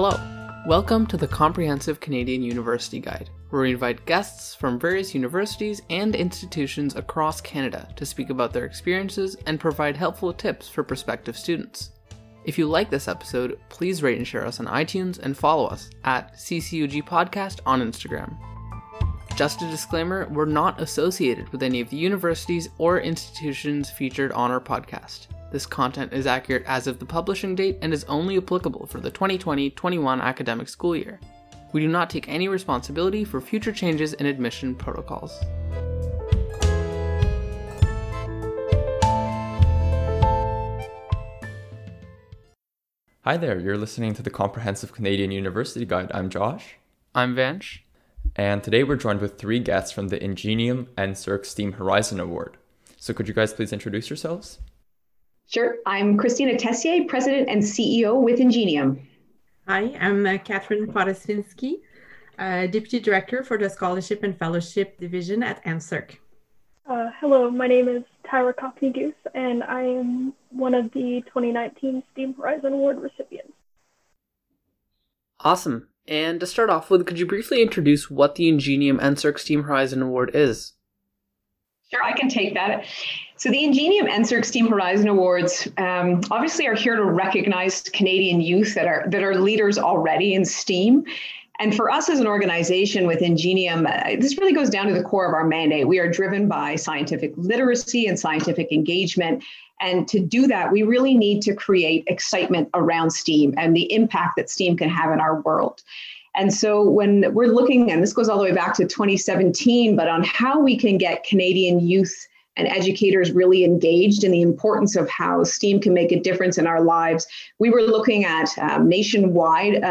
Hello, welcome to the Comprehensive Canadian University Guide, where we invite guests from various universities and institutions across Canada to speak about their experiences and provide helpful tips for prospective students. If you like this episode, please rate and share us on iTunes and follow us at CCUG Podcast on Instagram. Just a disclaimer, we're not associated with any of the universities or institutions featured on our podcast. This content is accurate as of the publishing date and is only applicable for the 2020-21 academic school year. We do not take any responsibility for future changes in admission protocols. Hi there, you're listening to the Comprehensive Canadian University Guide. I'm Josh. I'm Vansh. And today we're joined with three guests from the Ingenium NSERC STEAM Horizon Award. So could you guys please introduce yourselves? Sure. I'm Christina Tessier, President and CEO with Ingenium. Hi, I'm Catherine Fodosvinsky, Deputy Director for the Scholarship and Fellowship Division at NSERC. Hello, my name is Tyra Coffney-Goose, and I am one of the 2019 STEAM Horizon Award recipients. Awesome. And to start off with, could you briefly introduce what the Ingenium NSERC STEAM Horizon Award is? Sure, I can take that. So the Ingenium NSERC STEAM Horizon Awards obviously are here to recognize Canadian youth that are leaders already in STEAM. And for us as an organization with Ingenium, this really goes down to the core of our mandate. We are driven by scientific literacy and scientific engagement. And to do that, we really need to create excitement around STEAM and the impact that STEAM can have in our world. And so when we're looking, and this goes all the way back to 2017, but on how we can get Canadian youth and educators really engaged in the importance of how STEAM can make a difference in our lives, we were looking at nationwide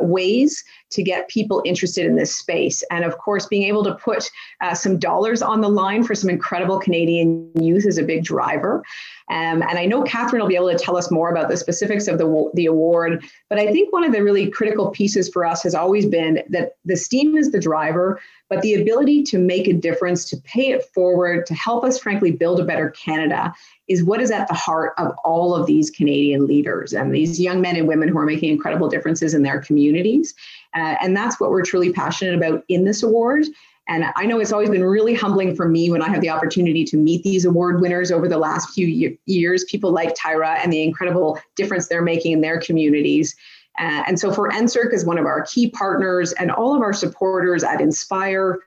ways to get people interested in this space. And of course, being able to put some dollars on the line for some incredible Canadian youth is a big driver. And I know Catherine will be able to tell us more about the specifics of the award, but I think one of the really critical pieces for us has always been that the STEAM is the driver, but the ability to make a difference, to pay it forward, to help us, frankly, build a better Canada is what is at the heart of all of these Canadian leaders and these young men and women who are making incredible differences in their communities. And that's what we're truly passionate about in this award. And I know it's always been really humbling for me when I have the opportunity to meet these award winners over the last few years, people like Tyra and the incredible difference they're making in their communities. And so for NSERC as one of our key partners and all of our supporters at Inspire,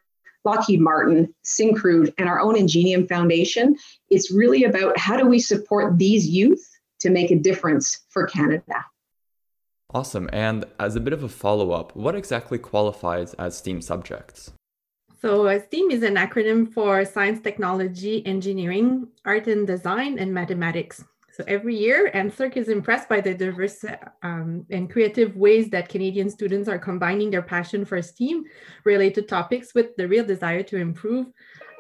Lockheed Martin, Syncrude, and our own Ingenium Foundation, it's really about how do we support these youth to make a difference for Canada. Awesome. And as a bit of a follow-up, what exactly qualifies as STEAM subjects? So STEAM is an acronym for Science, Technology, Engineering, Art and Design, and Mathematics. So every year, NSERC is impressed by the diverse and creative ways that Canadian students are combining their passion for STEAM-related topics with the real desire to improve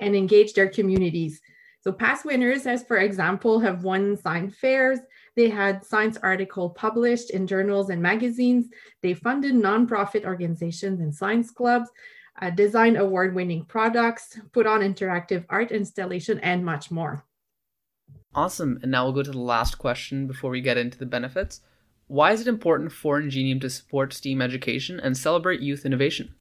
and engage their communities. So past winners, as for example, have won science fairs. They had science articles published in journals and magazines. They funded nonprofit organizations and science clubs. Design award-winning products, put on interactive art installation, and much more. Awesome. And now we'll go to the last question before we get into the benefits. Why is it important for Ingenium to support STEAM education and celebrate youth innovation?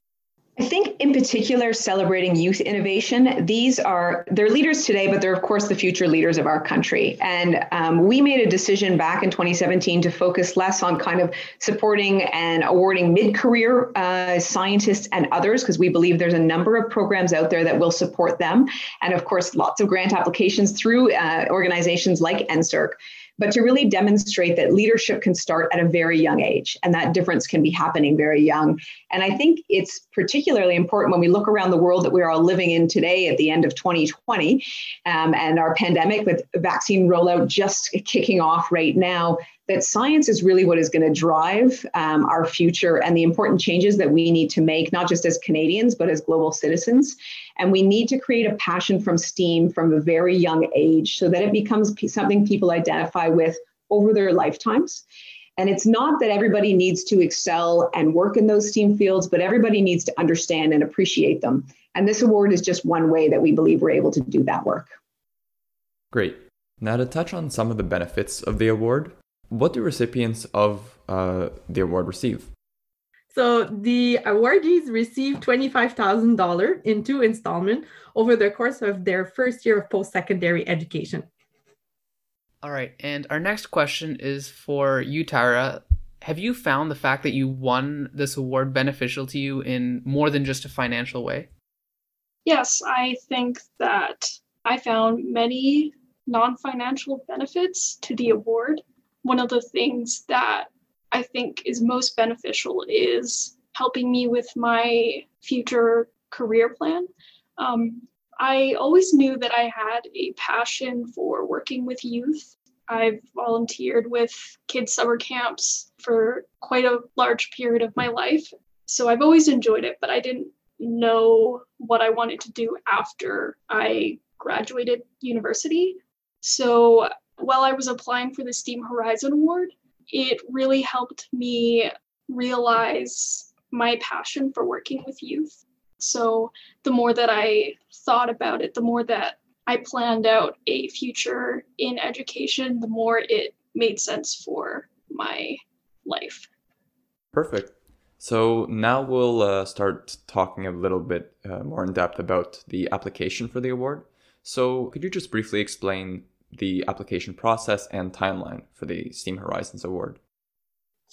I think in particular, celebrating youth innovation, they're leaders today, but they're of course the future leaders of our country. And we made a decision back in 2017 to focus less on kind of supporting and awarding mid-career scientists and others, because we believe there's a number of programs out there that will support them. And of course, lots of grant applications through organizations like NSERC. But to really demonstrate that leadership can start at a very young age and that difference can be happening very young. And I think it's particularly important when we look around the world that we're all living in today at the end of 2020 and our pandemic with vaccine rollout just kicking off right now, that science is really what is going to drive our future and the important changes that we need to make, not just as Canadians, but as global citizens. And we need to create a passion from STEAM from a very young age so that it becomes something people identify with over their lifetimes. And it's not that everybody needs to excel and work in those STEAM fields, but everybody needs to understand and appreciate them. And this award is just one way that we believe we're able to do that work. Great. Now to touch on some of the benefits of the award, What do recipients of the award receive? So the awardees receive $25,000 in two installments over the course of their first year of post-secondary education. All right. And our next question is for you, Tyra. Have you found the fact that you won this award beneficial to you in more than just a financial way? Yes, I think that I found many non-financial benefits to the award. One of the things that I think is most beneficial is helping me with my future career plan. I always knew that I had a passion for working with youth. I've volunteered with kids' summer camps for quite a large period of my life. So I've always enjoyed it, but I didn't know what I wanted to do after I graduated university. So while I was applying for the STEAM Horizon Award, it really helped me realize my passion for working with youth. So the more that I thought about it, the more that I planned out a future in education, the more it made sense for my life. Perfect. So now we'll start talking a little bit more in depth about the application for the award. So could you just briefly explain the application process and timeline for the STEAM Horizons Award?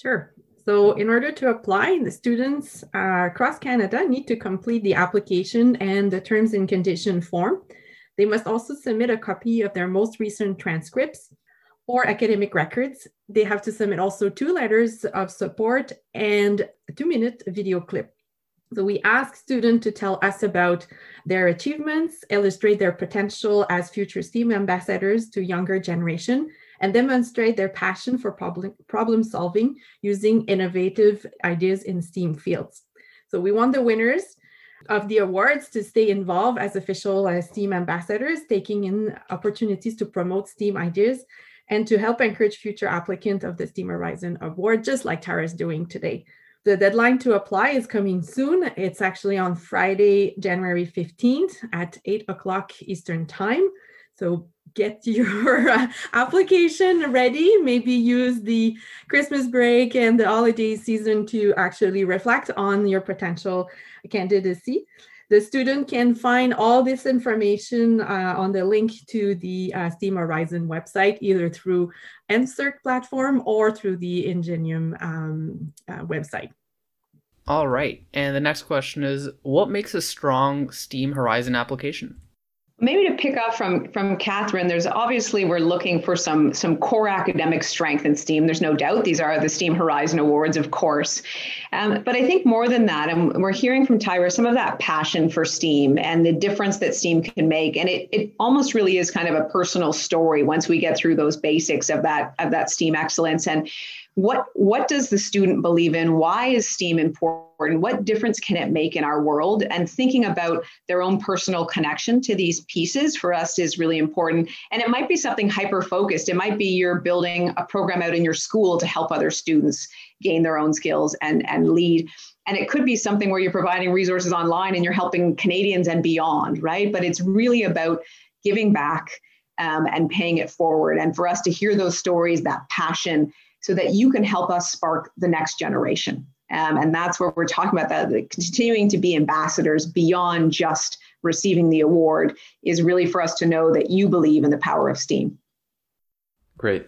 Sure. So in order to apply, the students across Canada need to complete the application and the terms and condition form. They must also submit a copy of their most recent transcripts or academic records. They have to submit also 2 letters of support and a 2-minute video clip. So we ask students to tell us about their achievements, illustrate their potential as future STEAM ambassadors to younger generation, and demonstrate their passion for problem solving using innovative ideas in STEAM fields. So we want the winners of the awards to stay involved as official STEAM ambassadors, taking in opportunities to promote STEAM ideas and to help encourage future applicants of the STEAM Horizon Award, just like Tara is doing today. The deadline to apply is coming soon. It's actually on Friday, January 15th at 8:00 Eastern Time. So get your application ready. Maybe use the Christmas break and the holiday season to actually reflect on your potential candidacy. The student can find all this information on the link to the STEAM Horizon website, either through NSERC platform or through the Ingenium website. All right. And the next question is, what makes a strong STEAM Horizon application? Maybe to pick up from Catherine, there's obviously we're looking for some core academic strength in STEAM. There's no doubt these are the STEAM Horizon Awards, of course. But I think more than that, and we're hearing from Tyra, some of that passion for STEAM and the difference that STEAM can make. And it almost really is kind of a personal story once we get through those basics of that STEAM excellence. And what does the student believe in? Why is STEAM important? What difference can it make in our world? And thinking about their own personal connection to these pieces for us is really important. And it might be something hyper-focused. It might be you're building a program out in your school to help other students gain their own skills and lead. And it could be something where you're providing resources online and you're helping Canadians and beyond, right? But it's really about giving back and paying it forward. And for us to hear those stories, that passion, so that you can help us spark the next generation. And that's where we're talking about that continuing to be ambassadors beyond just receiving the award is really for us to know that you believe in the power of STEAM. Great.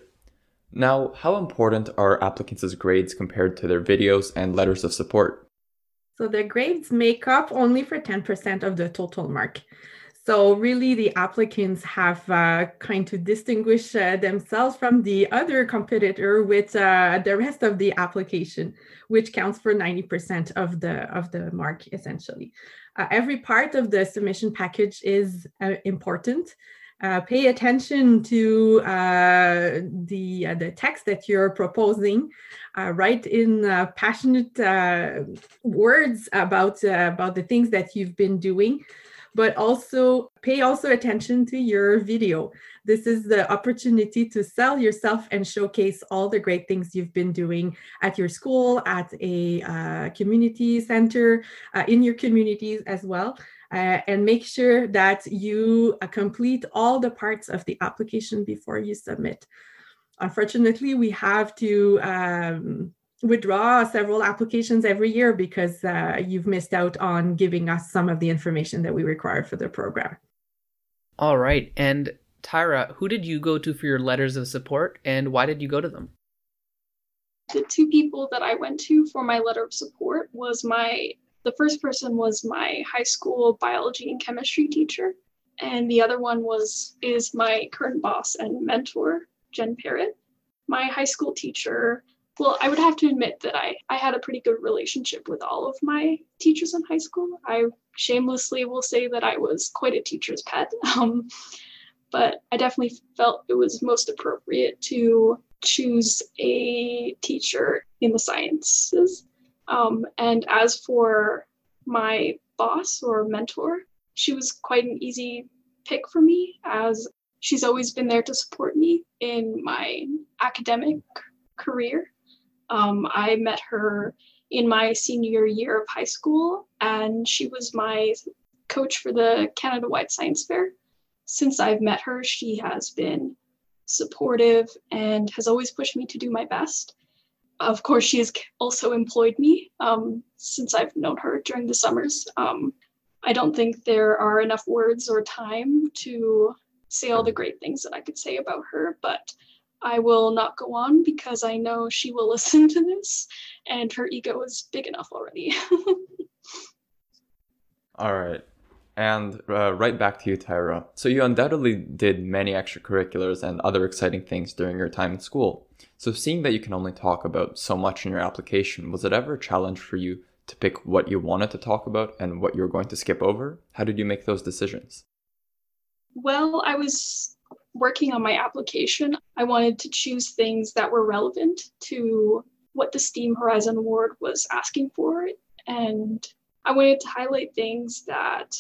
Now, how important are applicants' grades compared to their videos and letters of support? So their grades make up only for 10% of the total mark. So really, the applicants have kind to distinguish themselves from the other competitor with the rest of the application, which counts for 90% of the mark, essentially. Every part of the submission package is important. Pay attention to the text that you're proposing. Write in passionate words about the things that you've been doing. But also pay attention to your video. This is the opportunity to sell yourself and showcase all the great things you've been doing at your school, at a community center, in your communities as well. And make sure that you complete all the parts of the application before you submit. Unfortunately, we have to withdraw several applications every year because you've missed out on giving us some of the information that we require for the program. All right. And Tyra, who did you go to for your letters of support and why did you go to them? The two people that I went to for my letter of support was the first person was my high school biology and chemistry teacher. And the other one is my current boss and mentor, Jen Parrott. My high school teacher, well, I would have to admit that I had a pretty good relationship with all of my teachers in high school. I shamelessly will say that I was quite a teacher's pet. But I definitely felt it was most appropriate to choose a teacher in the sciences. And as for my boss or mentor, she was quite an easy pick for me, as she's always been there to support me in my academic career. I met her in my senior year of high school, and she was my coach for the Canada-wide Science Fair. Since I've met her, she has been supportive and has always pushed me to do my best. Of course, she has also employed me since I've known her during the summers. I don't think there are enough words or time to say all the great things that I could say about her, but I will not go on because I know she will listen to this and her ego is big enough already. All right. And right back to you, Tyra. So you undoubtedly did many extracurriculars and other exciting things during your time in school. So seeing that you can only talk about so much in your application, was it ever a challenge for you to pick what you wanted to talk about and what you were going to skip over? How did you make those decisions? Well, I was working on my application. I wanted to choose things that were relevant to what the STEAM Horizon Award was asking for. And I wanted to highlight things that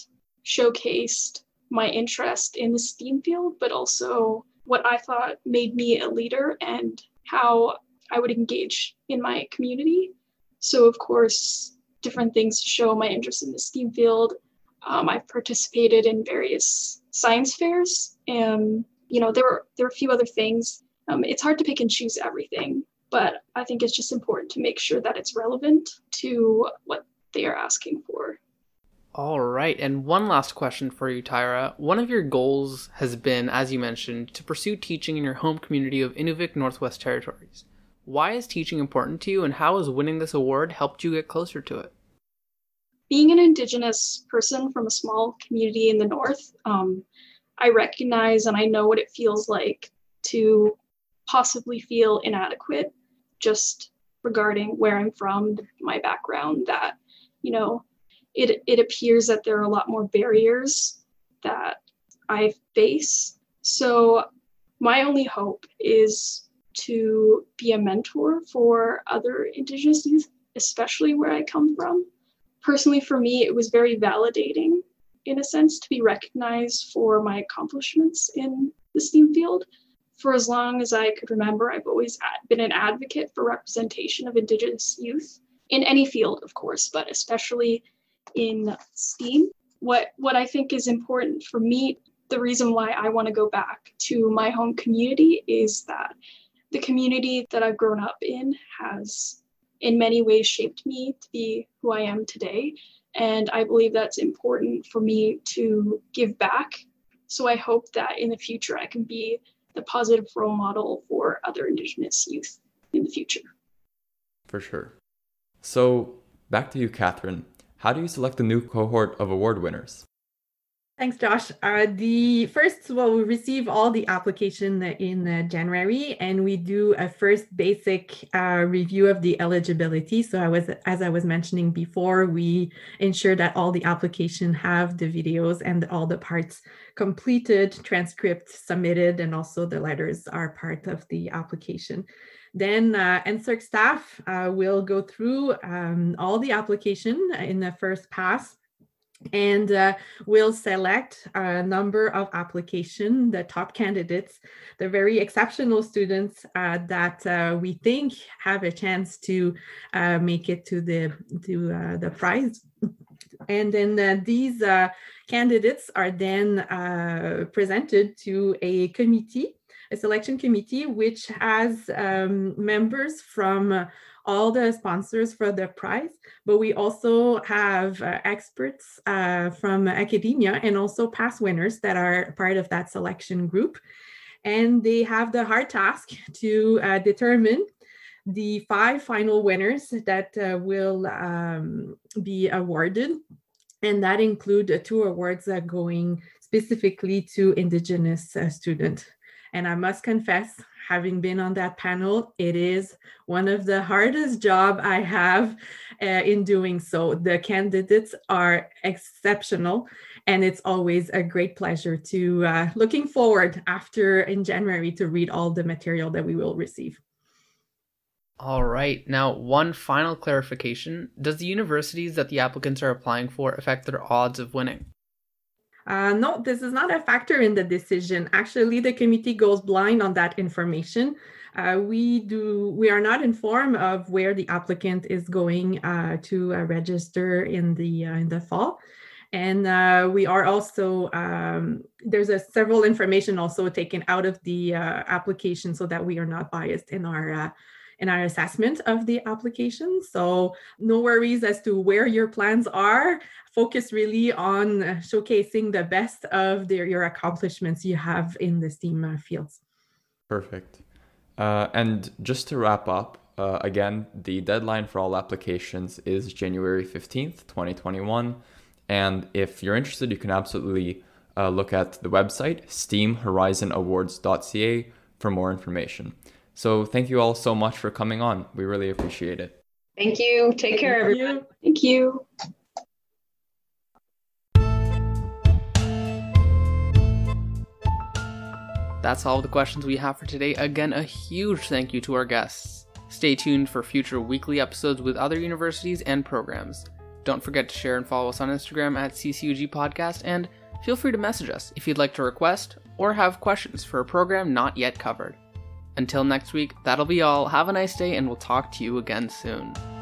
showcased my interest in the STEAM field, but also what I thought made me a leader and how I would engage in my community. So of course, different things show my interest in the STEAM field. I've participated in various science fairs, and there were a few other things. It's hard to pick and choose everything, but I think it's just important to make sure that it's relevant to what they are asking for. All right. And one last question for you, Tyra. One of your goals has been, as you mentioned, to pursue teaching in your home community of Inuvik, Northwest Territories. Why is teaching important to you, and how has winning this award helped you get closer to it? Being an Indigenous person from a small community in the North, I recognize and I know what it feels like to possibly feel inadequate just regarding where I'm from, my background, that, it appears that there are a lot more barriers that I face. So my only hope is to be a mentor for other Indigenous youth, especially where I come from. Personally, for me, it was very validating, in a sense, to be recognized for my accomplishments in the STEAM field. For as long as I could remember, I've always been an advocate for representation of Indigenous youth in any field, of course, but especially in STEAM. What I think is important for me, the reason why I want to go back to my home community, is that the community that I've grown up in has in many ways shaped me to be who I am today. And I believe that's important for me to give back. So I hope that in the future, I can be the positive role model for other Indigenous youth in the future. For sure. So back to you, Catherine. How do you select a new cohort of award winners? Thanks, Josh. We receive all the application in January, and we do a first basic review of the eligibility. So as I was mentioning before, we ensure that all the application have the videos and all the parts completed, transcript submitted, and also the letters are part of the application. Then NSERC staff will go through all the application in the first pass. And we'll select a number of applications, the top candidates, the very exceptional students that we think have a chance to make it to the prize. And then these candidates are then presented to a committee a selection committee which has members from all the sponsors for the prize, but we also have experts from academia and also past winners that are part of that selection group. And they have the hard task to determine the 5 final winners that will be awarded. And that include 2 awards that are going specifically to Indigenous students. And I must confess, having been on that panel, it is one of the hardest jobs I have in doing so. The candidates are exceptional, and it's always a great pleasure to looking forward after in January to read all the material that we will receive. All right. Now, one final clarification. Does the universities that the applicants are applying for affect their odds of winning? No, this is not a factor in the decision. Actually, the committee goes blind on that information. We are not informed of where the applicant is going to register in the fall. And we are also, there's several information also taken out of the application so that we are not biased in our assessment of the application. So no worries as to where your plans are. Focus really on showcasing the best of your accomplishments you have in the STEAM fields. Perfect. And just to wrap up, again, the deadline for all applications is January 15th, 2021. And if you're interested, you can absolutely look at the website, steamhorizonawards.ca, for more information. So thank you all so much for coming on. We really appreciate it. Thank you. Take care, everyone. Thank you. That's all the questions we have for today. Again, a huge thank you to our guests. Stay tuned for future weekly episodes with other universities and programs. Don't forget to share and follow us on Instagram at CCUG Podcast, and feel free to message us if you'd like to request or have questions for a program not yet covered. Until next week, that'll be all. Have a nice day, and we'll talk to you again soon.